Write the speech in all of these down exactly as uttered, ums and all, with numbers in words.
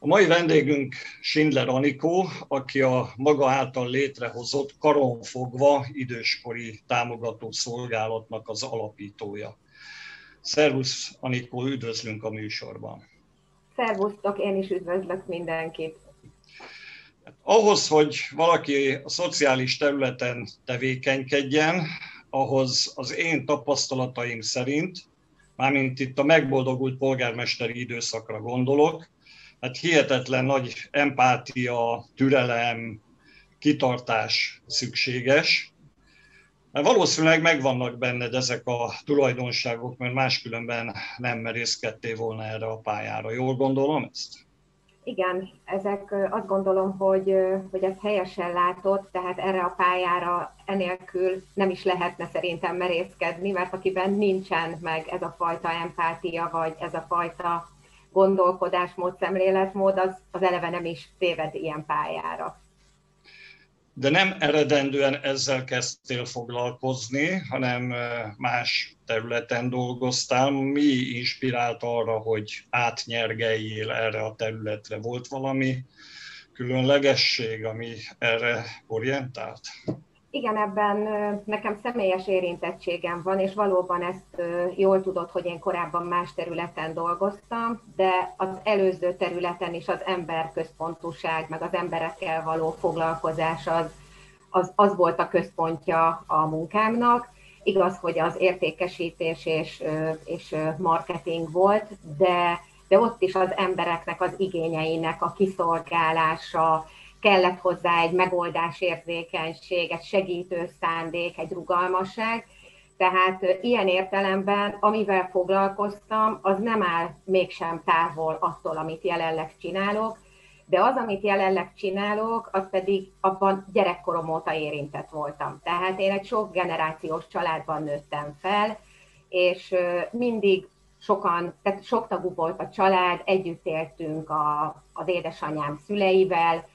A mai vendégünk Schindler Anikó, aki a maga által létrehozott karonfogva időskori támogató szolgálatnak az alapítója. Szervusz Anikó, üdvözlünk a műsorban. Szervusztok, én is üdvözlök mindenkit. Ahhoz, hogy valaki a szociális területen tevékenykedjen, ahhoz az én tapasztalataim szerint, mármint itt a megboldogult polgármesteri időszakra gondolok, hát hihetetlen nagy empátia, türelem, kitartás szükséges. Mert valószínűleg megvannak benned ezek a tulajdonságok, mert máskülönben nem merészkedtél volna erre a pályára. Jól gondolom ezt? Igen, ezek, azt gondolom, hogy, hogy ezt helyesen látod, tehát erre a pályára enélkül nem is lehetne szerintem merészkedni, mert akiben nincsen meg ez a fajta empátia, vagy ez a fajta gondolkodásmód, szemléletmód, az, az eleve nem is téved ilyen pályára. De nem eredendően ezzel kezdtél foglalkozni, hanem más területen dolgoztál. Mi inspirált arra, hogy átnyergeljél erre a területre? Volt valami különlegesség, ami erre orientált? Igen, ebben nekem személyes érintettségem van, és valóban ezt jól tudod, hogy én korábban más területen dolgoztam, de az előző területen is az emberközpontúság, meg az emberekkel való foglalkozás az, az, az volt a központja a munkámnak. Igaz, hogy az értékesítés és, és marketing volt, de, de ott is az embereknek az igényeinek a kiszolgálása, kellett hozzá egy megoldásérzékenység, egy segítő szándék, egy rugalmasság. Tehát ilyen értelemben, amivel foglalkoztam, az nem áll mégsem távol attól, amit jelenleg csinálok, de az, amit jelenleg csinálok, az pedig abban gyerekkorom óta érintett voltam. Tehát én egy sok generációs családban nőttem fel, és mindig sokan, tehát sok tagú volt a család, együtt éltünk a, az édesanyám szüleivel,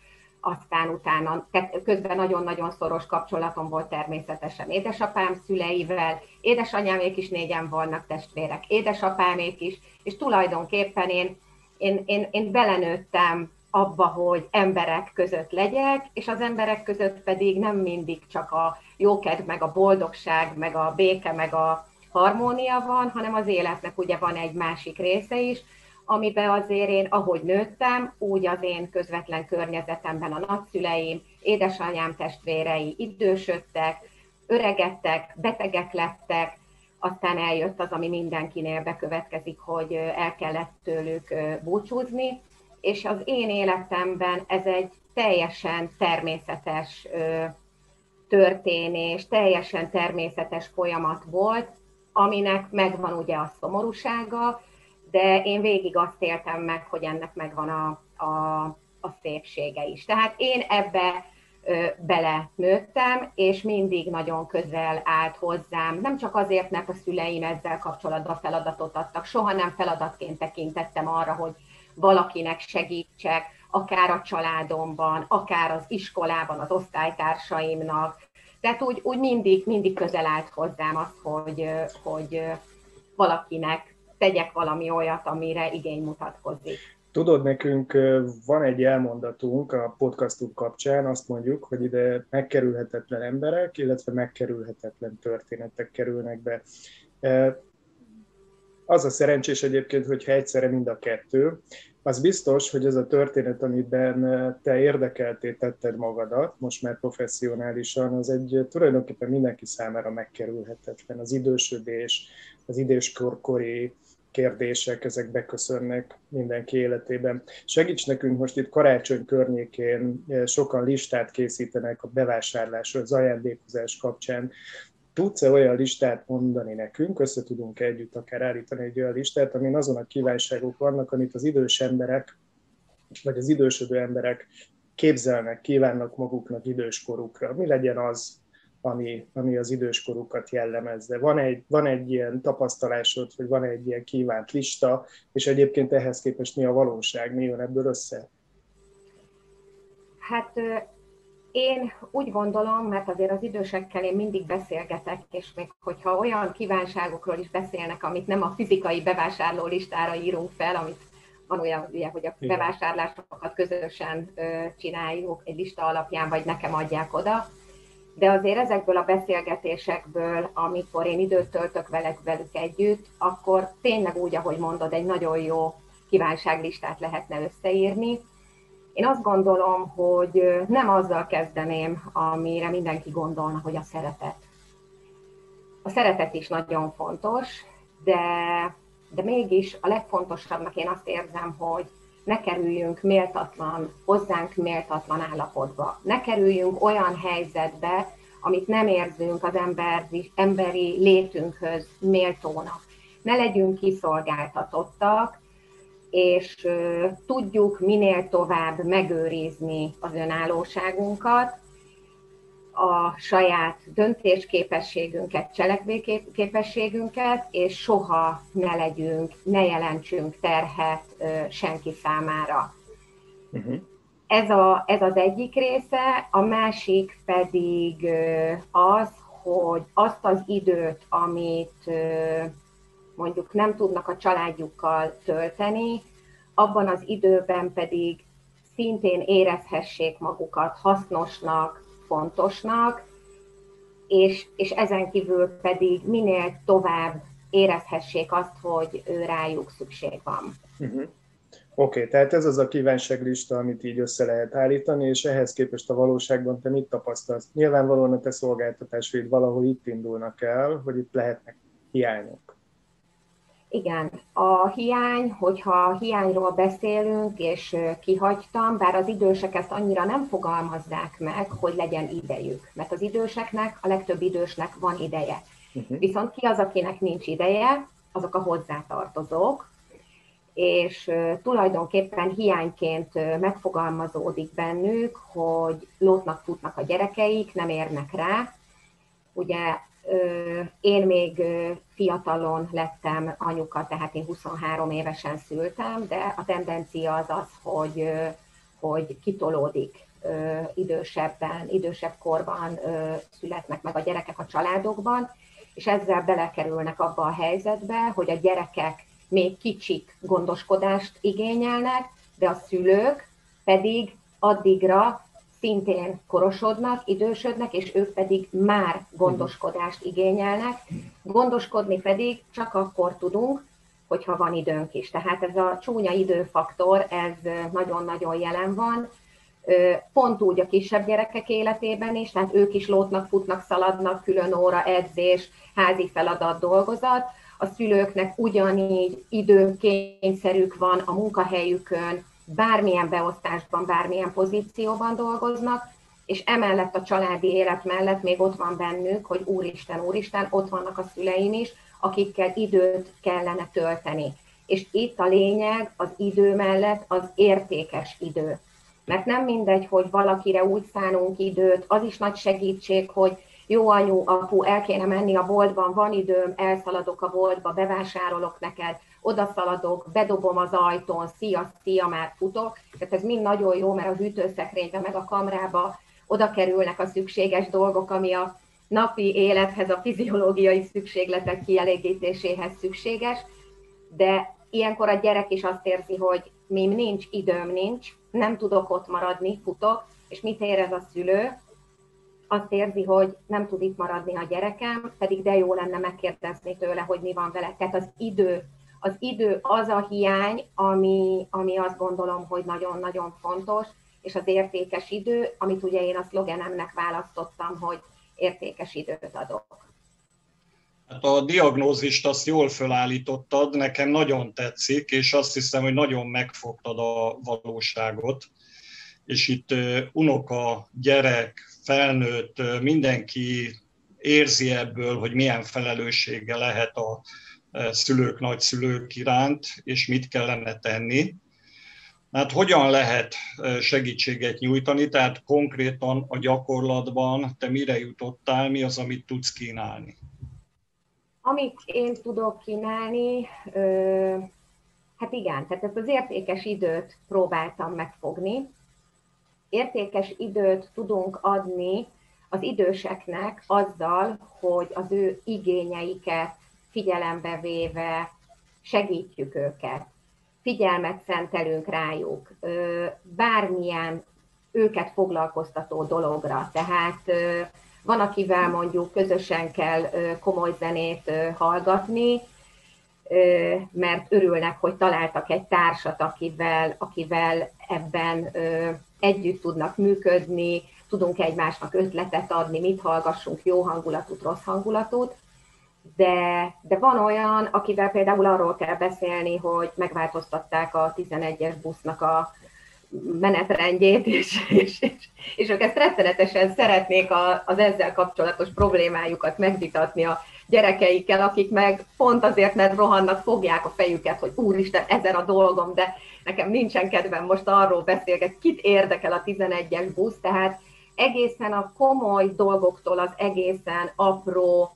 aztán utána, tehát közben nagyon-nagyon szoros kapcsolatom volt természetesen édesapám szüleivel, édesanyámék is négyen vannak testvérek, édesapámék is, és tulajdonképpen én, én, én, én belenőttem abba, hogy emberek között legyek, és az emberek között pedig nem mindig csak a jókedv, meg a boldogság, meg a béke, meg a harmónia van, hanem az életnek ugye van egy másik része is, amiben azért én, ahogy nőttem, úgy az én közvetlen környezetemben a nagyszüleim, édesanyám testvérei idősödtek, öregedtek, betegek lettek, aztán eljött az, ami mindenkinél bekövetkezik, hogy el kellett tőlük búcsúzni, és az én életemben ez egy teljesen természetes történés, teljesen természetes folyamat volt, aminek megvan ugye a szomorúsága, de én végig azt éltem meg, hogy ennek megvan a, a, a szépsége is. Tehát én ebbe ö, bele nőttem, és mindig nagyon közel állt hozzám. Nem csak azért, mert a szüleim ezzel kapcsolatban feladatot adtak, soha nem feladatként tekintettem arra, hogy valakinek segítsek, akár a családomban, akár az iskolában, az osztálytársaimnak. Tehát úgy, úgy mindig, mindig közel állt hozzám azt, hogy, hogy valakinek tegyek valami olyat, amire igény mutatkozik. Tudod, nekünk van egy elmondatunk a podcastunk kapcsán, azt mondjuk, hogy ide megkerülhetetlen emberek, illetve megkerülhetetlen történetek kerülnek be. Az a szerencsés egyébként, hogyha egyszerre mind a kettő, az biztos, hogy ez a történet, amiben te érdekelté tetted magadat, most már professzionálisan, az egy tulajdonképpen mindenki számára megkerülhetetlen. Az idősödés, az időskorkori kérdések, ezek beköszönnek mindenki életében. Segíts nekünk most itt karácsony környékén, sokan listát készítenek a bevásárlásról, az ajándékozás kapcsán. Tudsz-e olyan listát mondani nekünk, össze tudunk együtt akár állítani egy olyan listát, amin azon a kívánságok vannak, amit az idős emberek, vagy az idősödő emberek képzelnek, kívánnak maguknak időskorukra. Mi legyen az, ami, ami az időskorukat jellemez. De van egy, van egy ilyen tapasztalásod, vagy van egy ilyen kívánt lista, és egyébként ehhez képest mi a valóság, mi jön ebből össze? Hát én úgy gondolom, mert azért az idősekkel én mindig beszélgetek, és még hogyha olyan kívánságokról is beszélnek, amit nem a fizikai bevásárló listára írunk fel, amit van olyan, ugye, hogy a bevásárlásokat közösen csináljuk egy lista alapján, vagy nekem adják oda, de azért ezekből a beszélgetésekből, amikor én időt töltök velük, velük együtt, akkor tényleg úgy, ahogy mondod, egy nagyon jó kívánságlistát lehetne összeírni. Én azt gondolom, hogy nem azzal kezdeném, amire mindenki gondolna, hogy a szeretet. A szeretet is nagyon fontos, de, de mégis a legfontosabbnak én azt érzem, hogy ne kerüljünk méltatlan, hozzánk méltatlan állapotba. Ne kerüljünk olyan helyzetbe, amit nem érzünk az emberi, emberi létünkhöz méltónak. Ne legyünk kiszolgáltatottak, és tudjuk minél tovább megőrizni az önállóságunkat, a saját döntésképességünket, cselekvőképességünket, és soha ne legyünk, ne jelentsünk terhet senki számára. Uh-huh. Ez, a, ez az egyik része, a másik pedig az, hogy azt az időt, amit mondjuk nem tudnak a családjukkal tölteni, abban az időben pedig szintén érezhessék magukat hasznosnak, fontosnak, és, és ezen kívül pedig minél tovább érezhessék azt, hogy rájuk szükség van. Uh-huh. Oké, okay, tehát ez az a kívánságlista, amit így össze lehet állítani, és ehhez képest a valóságban te mit tapasztalsz? Nyilvánvalóan a te szolgáltatásaid valahol itt indulnak el, hogy itt lehetnek hiányok. Igen, a hiány, hogyha hiányról beszélünk, és kihagytam, bár az idősek ezt annyira nem fogalmazzák meg, hogy legyen idejük, mert az időseknek, a legtöbb idősnek van ideje. Uh-huh. Viszont ki az, akinek nincs ideje, azok a hozzátartozók, és tulajdonképpen hiányként megfogalmazódik bennük, hogy lótnak futnak a gyerekeik, nem érnek rá, ugye, én még fiatalon lettem anyuka, tehát én huszonhárom évesen szültem, de a tendencia az az, hogy, hogy kitolódik idősebben, idősebb korban születnek meg a gyerekek a családokban, és ezzel belekerülnek abba a helyzetbe, hogy a gyerekek még kicsik gondoskodást igényelnek, de a szülők pedig addigra szintén korosodnak, idősödnek, és ők pedig már gondoskodást igényelnek. Gondoskodni pedig csak akkor tudunk, hogyha van időnk is. Tehát ez a csúnya időfaktor, ez nagyon-nagyon jelen van. Pont úgy a kisebb gyerekek életében is, tehát ők is lótnak, futnak, szaladnak, külön óra, edzés, házi feladat, dolgozat. A szülőknek ugyanígy időkényszerük van a munkahelyükön, bármilyen beosztásban, bármilyen pozícióban dolgoznak, és emellett a családi élet mellett még ott van bennük, hogy úristen, úristen, ott vannak a szüleim is, akikkel időt kellene tölteni. És itt a lényeg az idő mellett az értékes idő. Mert nem mindegy, hogy valakire úgy szánunk időt, az is nagy segítség, hogy jó anyu, apu, el kéne menni a boltban, van időm, elszaladok a boltba, bevásárolok neked, odaszaladok, bedobom az ajtón, szia, szia, már futok. Tehát ez mind nagyon jó, mert a hűtőszekrénybe meg a kamrába oda kerülnek a szükséges dolgok, ami a napi élethez, a fiziológiai szükségletek kielégítéséhez szükséges, de ilyenkor a gyerek is azt érzi, hogy mi nincs, időm nincs, nem tudok ott maradni, futok, és mit érez a szülő? Azt érzi, hogy nem tud itt maradni a gyerekem, pedig de jó lenne megkérdezni tőle, hogy mi van vele. Tehát az idő, az idő az a hiány, ami, ami azt gondolom, hogy nagyon-nagyon fontos, és az értékes idő, amit ugye én a szlogenemnek választottam, hogy értékes időt adok. Hát a diagnózist azt jól fölállítottad, nekem nagyon tetszik, és azt hiszem, hogy nagyon megfogtad a valóságot, és itt unoka, gyerek, felnőtt, mindenki érzi ebből, hogy milyen felelőssége lehet a szülők, nagyszülők iránt, és mit kellene tenni. Hát hogyan lehet segítséget nyújtani, tehát konkrétan a gyakorlatban te mire jutottál, mi az, amit tudsz kínálni? Amit én tudok kínálni, hát igen, tehát ezt az értékes időt próbáltam megfogni. Értékes időt tudunk adni az időseknek azzal, hogy az ő igényeiket figyelembe véve segítjük őket. Figyelmet szentelünk rájuk, bármilyen őket foglalkoztató dologra. Tehát van, akivel mondjuk közösen kell komoly zenét hallgatni, mert örülnek, hogy találtak egy társat, akivel, akivel ebben együtt tudnak működni, tudunk egymásnak ötletet adni, mit hallgassunk, jó hangulatút, rossz hangulatút. De, de van olyan, akivel például arról kell beszélni, hogy megváltoztatták a tizenegyes busznak a menetrendjét, és, és, és, és ők ezt rettenetesen szeretnék a, az ezzel kapcsolatos problémájukat megvitatni a gyerekeikkel, akik meg pont azért, mert rohannak, fogják a fejüket, hogy úristen, ezen a dolgom, de nekem nincsen kedvem most arról beszélgetni, kit érdekel a tizenegyes busz, tehát egészen a komoly dolgoktól az egészen apró,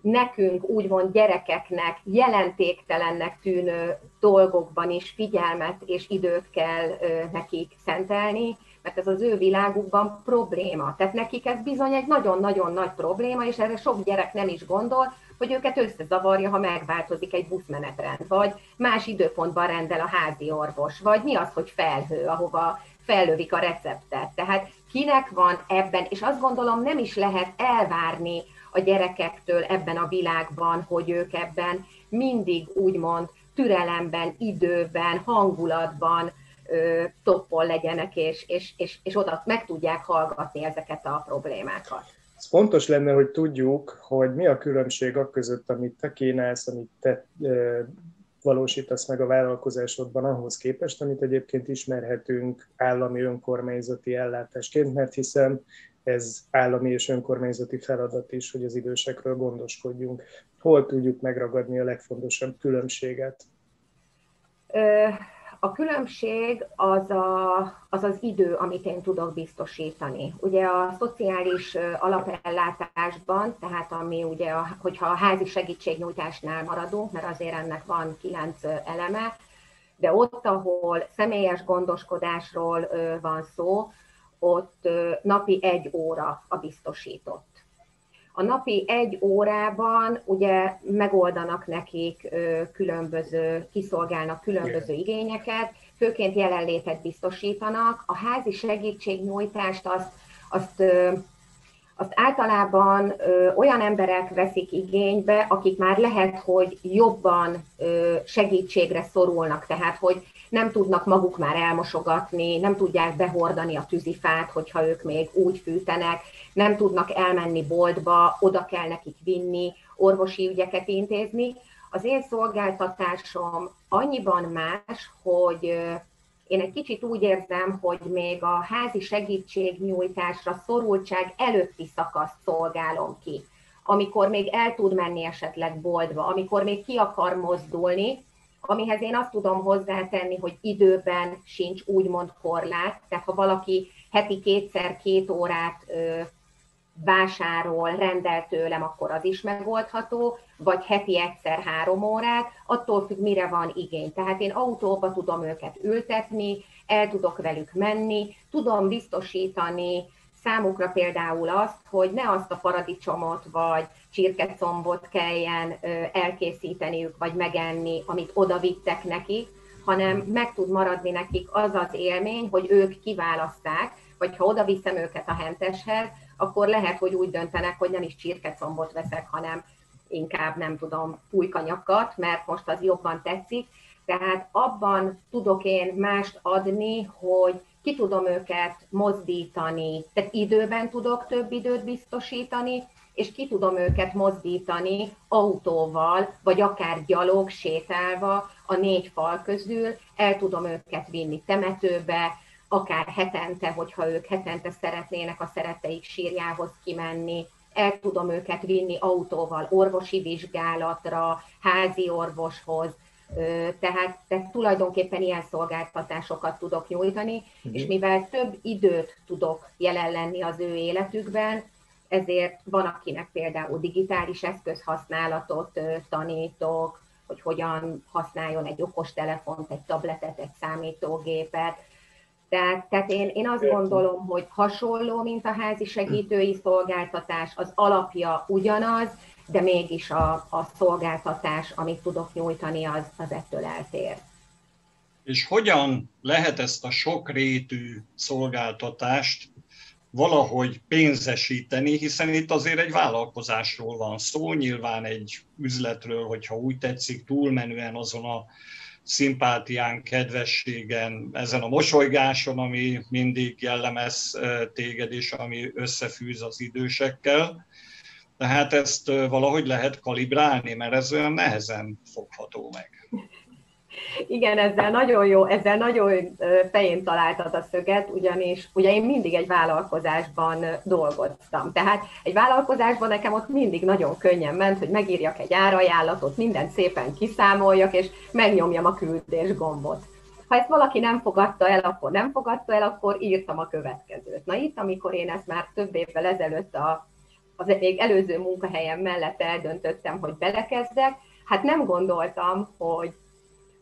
nekünk úgymond gyerekeknek, jelentéktelennek tűnő dolgokban is figyelmet és időt kell nekik szentelni, mert ez az ő világukban probléma. Tehát nekik ez bizony egy nagyon-nagyon nagy probléma, és erre sok gyerek nem is gondol, hogy őket összezavarja, ha megváltozik egy buszmenetrend, vagy más időpontban rendel a házi orvos, vagy mi az, hogy felhő, ahova fellövik a receptet. Tehát kinek van ebben, és azt gondolom nem is lehet elvárni a gyerekektől ebben a világban, hogy ők ebben mindig úgymond türelemben, időben, hangulatban ö, toppon legyenek, és, és, és, és oda meg tudják hallgatni ezeket a problémákat. Ez fontos lenne, hogy tudjuk, hogy mi a különbség a között, amit te kínálsz, amit te ö, valósítasz meg a vállalkozásodban ahhoz képest, amit egyébként ismerhetünk állami önkormányzati ellátásként, mert hiszen ez állami és önkormányzati feladat is, hogy az idősekről gondoskodjunk. Hol tudjuk megragadni a legfontosabb különbséget? A különbség az, a, az az idő, amit én tudok biztosítani. Ugye a szociális alapellátásban, tehát ami ugye, a, hogyha a házi segítségnyújtásnál maradunk, mert azért ennek van kilenc eleme, de ott, ahol személyes gondoskodásról van szó, ott napi egy óra a biztosított. A napi egy órában ugye megoldanak nekik különböző, kiszolgálnak különböző igényeket, főként jelenlétet biztosítanak. A házi segítségnyújtást azt, azt, azt általában olyan emberek veszik igénybe, akik már lehet, hogy jobban segítségre szorulnak, tehát hogy nem tudnak maguk már elmosogatni, nem tudják behordani a tűzifát, hogyha ők még úgy fűtenek, nem tudnak elmenni boltba, oda kell nekik vinni, orvosi ügyeket intézni. Az én szolgáltatásom annyiban más, hogy én egy kicsit úgy érzem, hogy még a házi segítségnyújtásra szorultság előtti szakaszt szolgálom ki, amikor még el tud menni esetleg boltba, amikor még ki akar mozdulni, amihez én azt tudom hozzátenni, hogy időben sincs úgymond korlát, tehát ha valaki heti kétszer két órát ö, vásárol, rendel tőlem, akkor az is megoldható, vagy heti egyszer három órát, attól függ, mire van igény. Tehát én autóba tudom őket ültetni, el tudok velük menni, tudom biztosítani számukra például azt, hogy ne azt a paradicsomot vagy csirkecombot kelljen elkészíteniük, vagy megenni, amit oda vittek nekik, hanem meg tud maradni nekik az az élmény, hogy ők kiválaszták, vagy ha oda viszem őket a henteshez, akkor lehet, hogy úgy döntenek, hogy nem is csirkecombot veszek, hanem inkább nem tudom, pulykanyakat, mert most az jobban tetszik. Tehát abban tudok én mást adni, hogy ki tudom őket mozdítani, tehát időben tudok több időt biztosítani, és ki tudom őket mozdítani autóval, vagy akár gyalog, sétálva a négy fal közül, el tudom őket vinni temetőbe, akár hetente, hogyha ők hetente szeretnének a szeretteik sírjához kimenni, el tudom őket vinni autóval orvosi vizsgálatra, házi orvoshoz, Tehát, tehát tulajdonképpen ilyen szolgáltatásokat tudok nyújtani, uh-huh. és mivel több időt tudok jelen lenni az ő életükben, ezért van, akinek például digitális eszközhasználatot tanítok, hogy hogyan használjon egy okostelefont, egy tabletet, egy számítógépet. Tehát, tehát én, én azt gondolom, hogy hasonló, mint a házi segítői szolgáltatás, az alapja ugyanaz, de mégis a, a szolgáltatás, amit tudok nyújtani, az, az ettől eltér. És hogyan lehet ezt a sokrétű szolgáltatást valahogy pénzesíteni, hiszen itt azért egy vállalkozásról van szó, nyilván egy üzletről, hogyha úgy tetszik, túlmenően azon a szimpátián, kedvességen, ezen a mosolygáson, ami mindig jellemez téged, és ami összefűz az idősekkel. Tehát ezt valahogy lehet kalibrálni, mert ez olyan nehezen fogható meg. Igen, ezzel nagyon jó, ezzel nagyon fején találtad a szöget, ugyanis ugye én mindig egy vállalkozásban dolgoztam. Tehát egy vállalkozásban nekem ott mindig nagyon könnyen ment, hogy megírjak egy árajánlatot, mindent szépen kiszámoljak, és megnyomjam a küldés gombot. Ha ezt valaki nem fogadta el, akkor nem fogadta el, akkor írtam a következőt. Na itt, amikor én ezt már több évvel ezelőtt a, az még előző munkahelyem mellett eldöntöttem, hogy belekezdek, hát nem gondoltam, hogy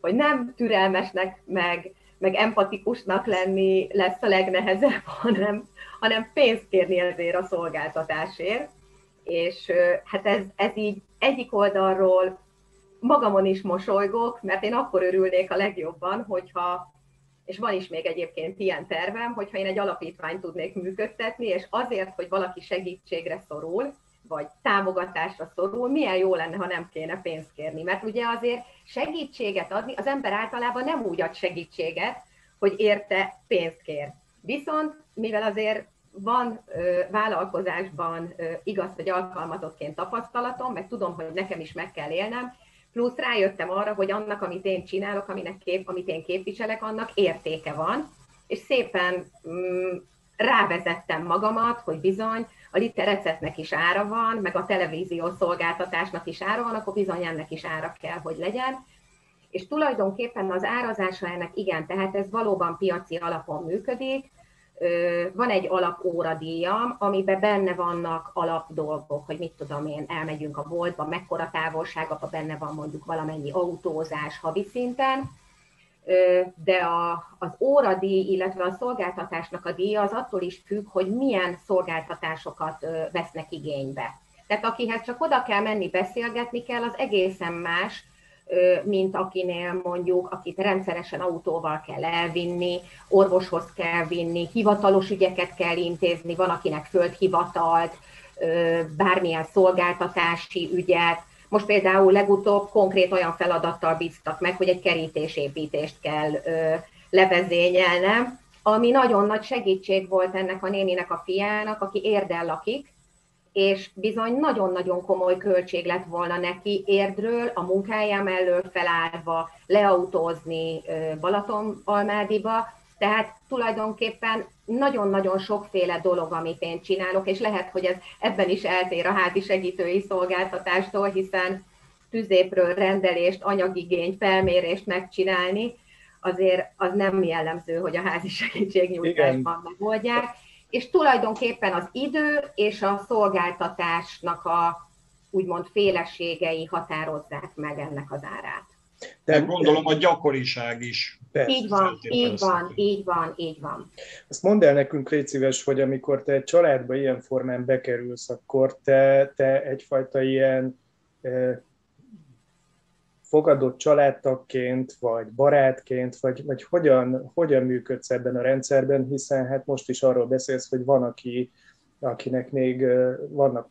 hogy nem türelmesnek, meg, meg empatikusnak lenni lesz a legnehezebb, hanem, hanem pénzt kérni ezért a szolgáltatásért. És hát ez, ez így egyik oldalról magamon is mosolygok, mert én akkor örülnék a legjobban, hogyha, és van is még egyébként ilyen tervem, hogyha én egy alapítványt tudnék működtetni, és azért, hogy valaki segítségre szorul, vagy támogatásra szorul, milyen jó lenne, ha nem kéne pénzt kérni. Mert ugye azért segítséget adni, az ember általában nem úgy ad segítséget, hogy érte pénzt kér. Viszont, mivel azért van ö, vállalkozásban ö, igaz, hogy alkalmazottként tapasztalatom, meg tudom, hogy nekem is meg kell élnem, plusz rájöttem arra, hogy annak, amit én csinálok, aminek kép, amit én képviselek, annak értéke van, és szépen mm, rávezettem magamat, hogy bizony, a literreceptnek is ára van, meg a televízió szolgáltatásnak is ára van, akkor bizony ennek is ára kell, hogy legyen. És tulajdonképpen az árazása ennek igen, tehát ez valóban piaci alapon működik. Van egy alapóradíjam, amiben benne vannak alapdolgok, hogy mit tudom én, elmegyünk a boltba, mekkora távolság, abban benne van mondjuk valamennyi autózás havi szinten, de a, az óradíj, illetve a szolgáltatásnak a díja az attól is függ, hogy milyen szolgáltatásokat vesznek igénybe. Tehát akihez csak oda kell menni, beszélgetni kell, az egészen más, mint akinél mondjuk, akit rendszeresen autóval kell elvinni, orvoshoz kell vinni, hivatalos ügyeket kell intézni, van akinek földhivatalt, bármilyen szolgáltatási ügyet. Most például legutóbb konkrét olyan feladattal bíztak meg, hogy egy kerítésépítést kell ö, levezényelnem, ami nagyon nagy segítség volt ennek a néninek, a fiának, aki Érden lakik, és bizony nagyon-nagyon komoly költség lett volna neki Érdről, a munkája mellől felállva leautózni ö, Balaton-Almádiba, tehát tulajdonképpen nagyon-nagyon sokféle dolog, amit én csinálok, és lehet, hogy ez ebben is eltér a házi segítői szolgáltatástól, hiszen tüzépről rendelést, anyagigény, felmérést megcsinálni, azért az nem jellemző, hogy a házi segítségnyújtásban megoldják. És tulajdonképpen az idő és a szolgáltatásnak a úgymond féleségei határozzák meg ennek az árát. De gondolom a gyakoriság is. De. Így van, így van, így van, így van. Azt mondd el nekünk, légy szíves, hogy amikor te egy családba ilyen formán bekerülsz, akkor te, te egyfajta ilyen eh, fogadott családtagként, vagy barátként, vagy, vagy hogyan, hogyan működsz ebben a rendszerben, hiszen hát most is arról beszélsz, hogy van, aki, akinek még eh, vannak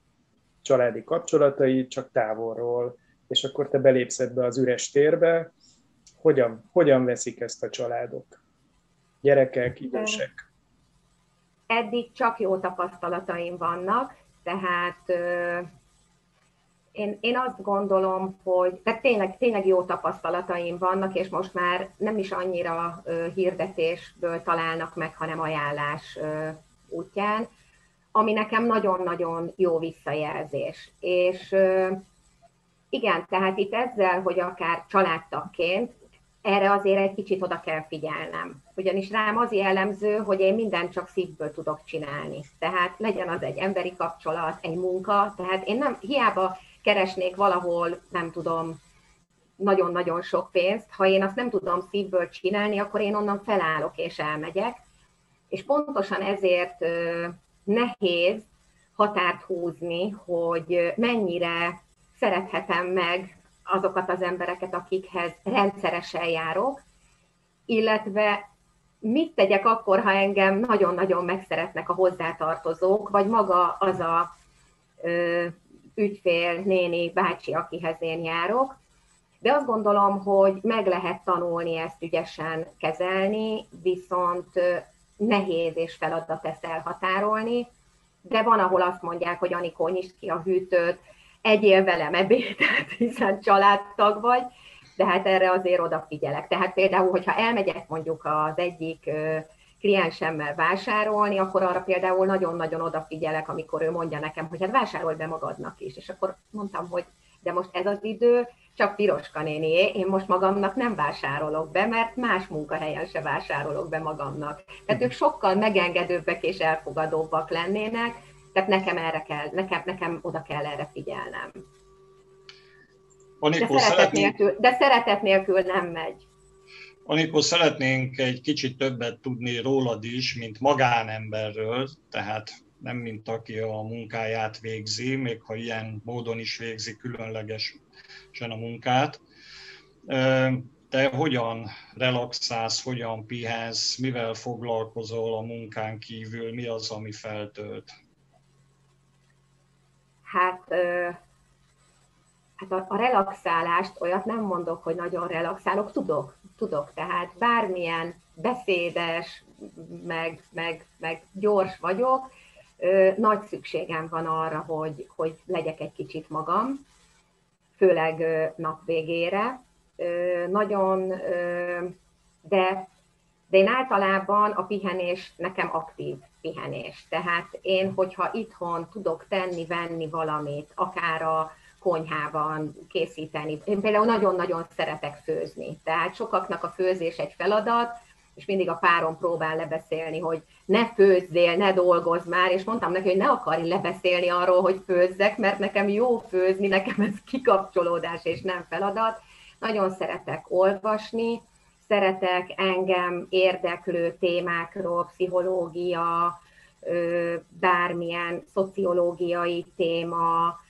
családi kapcsolatai, csak távolról, és akkor te belépsz ebbe az üres térbe. Hogyan, hogyan veszik ezt a családok? Gyerekek, idősek? Eddig csak jó tapasztalataim vannak, tehát ö, én, én azt gondolom, hogy de tényleg, tényleg jó tapasztalataim vannak, és most már nem is annyira ö, hirdetésből találnak meg, hanem ajánlás ö, útján, ami nekem nagyon-nagyon jó visszajelzés. És... Ö, Igen, tehát itt ezzel, hogy akár családtagként, erre azért egy kicsit oda kell figyelnem. Ugyanis rám az jellemző, hogy én mindent csak szívből tudok csinálni. Tehát legyen az egy emberi kapcsolat, egy munka, tehát én nem hiába keresnék valahol, nem tudom, nagyon-nagyon sok pénzt, ha én azt nem tudom szívből csinálni, akkor én onnan felállok és elmegyek. És pontosan ezért nehéz határt húzni, hogy mennyire szerethetem meg azokat az embereket, akikhez rendszeresen járok, illetve mit tegyek akkor, ha engem nagyon-nagyon megszeretnek a hozzátartozók, vagy maga az a ö, ügyfél, néni, bácsi, akihez én járok. De azt gondolom, hogy meg lehet tanulni ezt ügyesen kezelni, viszont nehéz és feladat ezt elhatárolni, de van, ahol azt mondják, hogy Anikó, nyisd ki a hűtőt, egyél velem ebédet, hiszen családtag vagy, de hát erre azért odafigyelek. Tehát például, hogyha elmegyek mondjuk az egyik kliensemmel vásárolni, akkor arra például nagyon-nagyon odafigyelek, amikor ő mondja nekem, hogy hát vásárolj be magadnak is. És akkor mondtam, hogy de most ez az idő, csak Piroska nénié, én most magamnak nem vásárolok be, mert más munkahelyen se vásárolok be magamnak. Tehát ők sokkal megengedőbbek és elfogadóbbak lennének, tehát nekem, erre kell, nekem, nekem oda kell erre figyelnem. Anikó, de, szeretet szeretnénk... nélkül, de szeretet nélkül nem megy. Anikó, szeretnénk egy kicsit többet tudni rólad is, mint magánemberről, tehát nem mint aki a munkáját végzi, még ha ilyen módon is végzi különlegesen a munkát. Te hogyan relaxálsz, hogyan pihensz, mivel foglalkozol a munkán kívül, mi az, ami feltölt? Hát, hát a relaxálást, olyat nem mondok, hogy nagyon relaxálok, tudok, tudok. Tehát bármilyen beszédes, meg, meg, meg gyors vagyok, nagy szükségem van arra, hogy, hogy legyek egy kicsit magam, főleg nap végére. Nagyon, de, de én általában a pihenés nekem aktív pihenés. Tehát én, hogyha itthon tudok tenni-venni valamit, akár a konyhában készíteni. Én például nagyon-nagyon szeretek főzni. Tehát sokaknak a főzés egy feladat, és mindig a párom próbál lebeszélni, hogy ne főzzél, ne dolgozz már, és mondtam neki, hogy ne akarj lebeszélni arról, hogy főzzek, mert nekem jó főzni, nekem ez kikapcsolódás és nem feladat. Nagyon szeretek olvasni, szeretek engem érdeklő témákról, pszichológia, bármilyen szociológiai téma,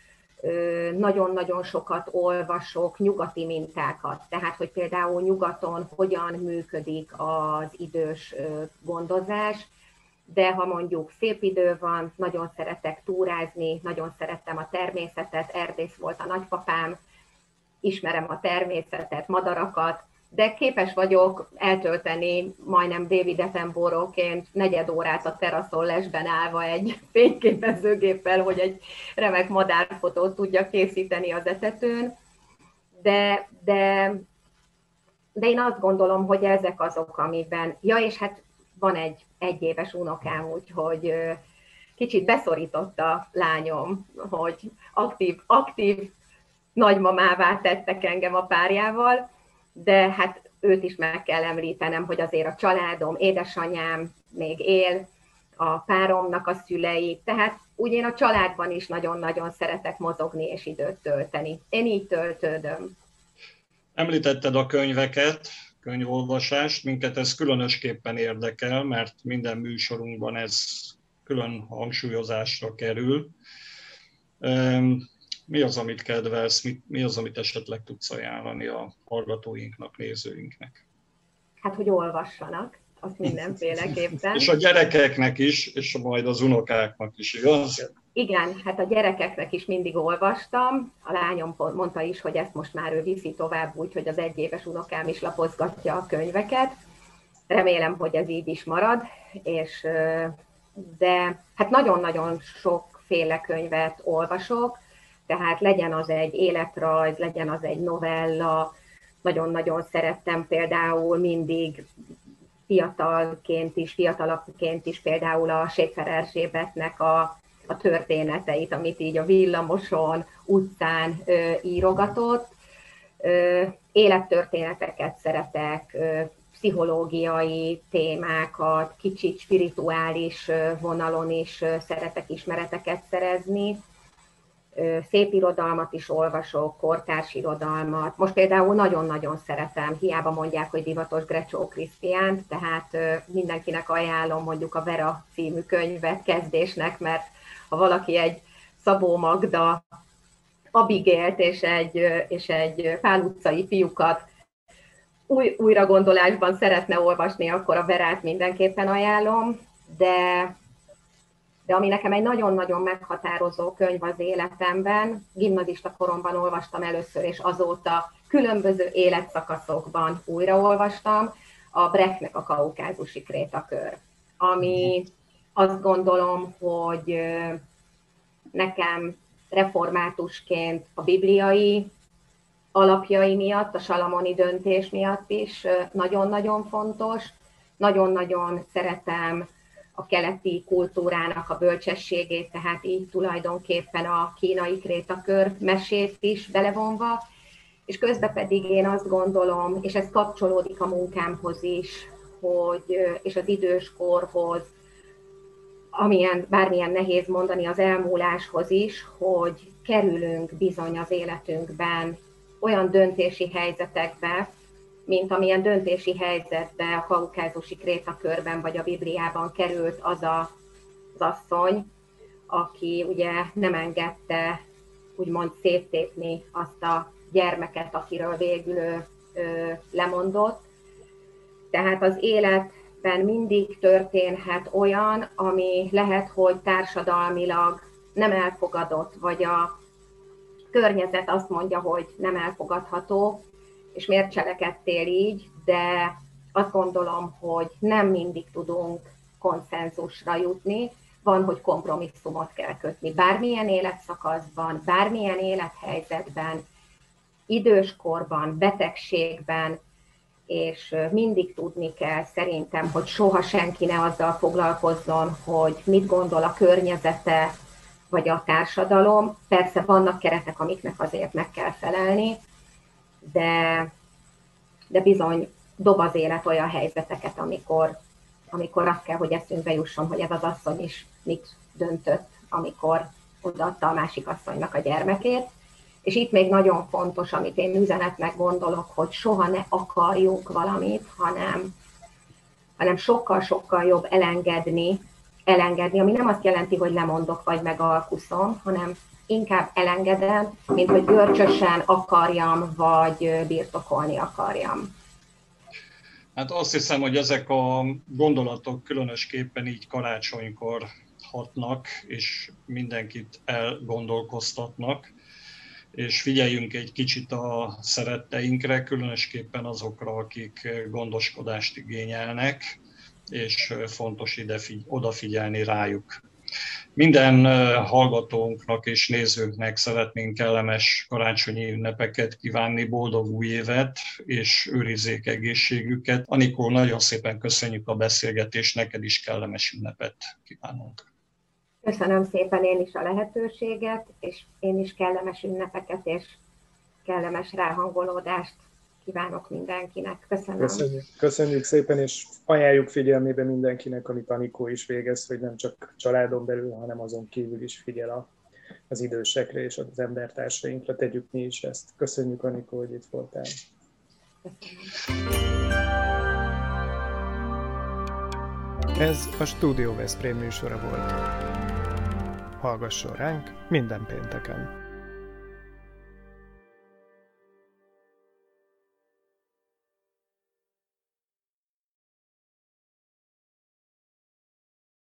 nagyon-nagyon sokat olvasok nyugati mintákat, tehát hogy például nyugaton hogyan működik az idős gondozás, de ha mondjuk szép idő van, nagyon szeretek túrázni, nagyon szerettem a természetet, erdész volt a nagypapám, ismerem a természetet, madarakat, de képes vagyok eltölteni majdnem David Attenborough-ként negyed órát a teraszon lesben állva egy fényképezőgéppel, hogy egy remek madárfotót tudja készíteni az etetőn. De, de, de én azt gondolom, hogy ezek azok, amiben... Ja, és hát van egy egyéves unokám, úgyhogy kicsit beszorította lányom, hogy aktív, aktív nagymamává tettek engem a párjával, de hát őt is meg kell említenem, hogy azért a családom, édesanyám még él, a páromnak a szülei, tehát úgy én a családban is nagyon-nagyon szeretek mozogni és időt tölteni. Én így töltődöm. Említetted a könyveket, könyvolvasást, minket ez különösképpen érdekel, mert minden műsorunkban ez külön hangsúlyozásra kerül. Mi az, amit kedvelsz, mi az, amit esetleg tudsz ajánlani a hallgatóinknak, nézőinknek? Hát, hogy olvassanak, azt mindenféleképpen. És a gyerekeknek is, és majd az unokáknak is, igaz? Igen, hát a gyerekeknek is mindig olvastam. A lányom mondta is, hogy ezt most már ő viszi tovább úgy, hogy az egyéves unokám is lapozgatja a könyveket. Remélem, hogy ez így is marad. És, de hát nagyon-nagyon sokféle könyvet olvasok, tehát legyen az egy életrajz, legyen az egy novella, nagyon-nagyon szerettem például mindig fiatalként is, fiatalabbként is például a Szekeres Erzsébetnek a, a történeteit, amit így a villamoson, utcán írogatott. Élettörténeteket szeretek, pszichológiai témákat, kicsit spirituális vonalon is szeretek ismereteket szerezni. Szép irodalmat is olvasok, kortárs irodalmat. Most például nagyon-nagyon szeretem, hiába mondják, hogy divatos Grecsó Krisztiánt, tehát mindenkinek ajánlom mondjuk a Vera című könyvet kezdésnek, mert ha valaki egy Szabó Magda, Abigailt és egy, és egy Pál utcai fiúkat új, újragondolásban szeretne olvasni, akkor a Verát mindenképpen ajánlom, de... De ami nekem egy nagyon-nagyon meghatározó könyv az életemben, gimnazista koromban olvastam először, és azóta különböző életszakaszokban újraolvastam, a Brechtnek a Kaukázusi Krétakör, ami azt gondolom, hogy nekem reformátusként a bibliai alapjai miatt, a salamoni döntés miatt is nagyon-nagyon fontos, nagyon-nagyon szeretem a keleti kultúrának a bölcsességét, tehát így tulajdonképpen a kínai krétakör mesét is belevonva, és közben pedig én azt gondolom, és ez kapcsolódik a munkámhoz is, hogy, és az időskorhoz, amilyen, bármilyen nehéz mondani, az elmúláshoz is, hogy kerülünk bizony az életünkben olyan döntési helyzetekbe, mint amilyen döntési helyzetbe a kaukázusi krétakörben vagy a Bibliában került az a, az asszony, aki ugye nem engedte úgymond széttépni azt a gyermeket, akiről végül ő, ő lemondott. Tehát az életben mindig történhet olyan, ami lehet, hogy társadalmilag nem elfogadott, vagy a környezet azt mondja, hogy nem elfogadható, és miért cselekedtél így, de azt gondolom, hogy nem mindig tudunk konszenzusra jutni, van, hogy kompromisszumot kell kötni. Bármilyen életszakaszban, bármilyen élethelyzetben, időskorban, betegségben, és mindig tudni kell szerintem, hogy soha senki ne azzal foglalkozzon, hogy mit gondol a környezete, vagy a társadalom. Persze vannak keretek, amiknek azért meg kell felelni, De, de bizony dob az élet olyan helyzeteket, amikor, amikor azt kell, hogy eszünkbe jusson, hogy ez az asszony is mit döntött, amikor odaadta a másik asszonynak a gyermekét. És itt még nagyon fontos, amit én üzenetnek gondolok, hogy soha ne akarjunk valamit, hanem, hanem sokkal-sokkal jobb elengedni, elengedni, ami nem azt jelenti, hogy lemondok vagy megalkuszom, hanem inkább elengedem, mint hogy görcsösen akarjam, vagy birtokolni akarjam. Hát azt hiszem, hogy ezek a gondolatok különösképpen így karácsonykor hatnak, és mindenkit elgondolkoztatnak, és figyeljünk egy kicsit a szeretteinkre, különösképpen azokra, akik gondoskodást igényelnek, és fontos ide figy- odafigyelni rájuk. Minden hallgatónknak és nézőnknek szeretnénk kellemes karácsonyi ünnepeket kívánni, boldog új évet, és őrizzék egészségüket. Anikó, nagyon szépen köszönjük a beszélgetést, neked is kellemes ünnepet kívánunk. Köszönöm szépen én is a lehetőséget, és én is kellemes ünnepeket és kellemes ráhangolódást kívánok mindenkinek. Köszönöm. Köszönjük, köszönjük szépen, és ajánljuk figyelmébe mindenkinek, amit Anikó is végez, hogy nem csak családon belül, hanem azon kívül is figyel a, az idősekre és az embertársainkra, tegyük mi is ezt. Köszönjük, Anikó, hogy itt voltál. Ez a Studio Veszprém műsora volt. Hallgasson ránk minden pénteken!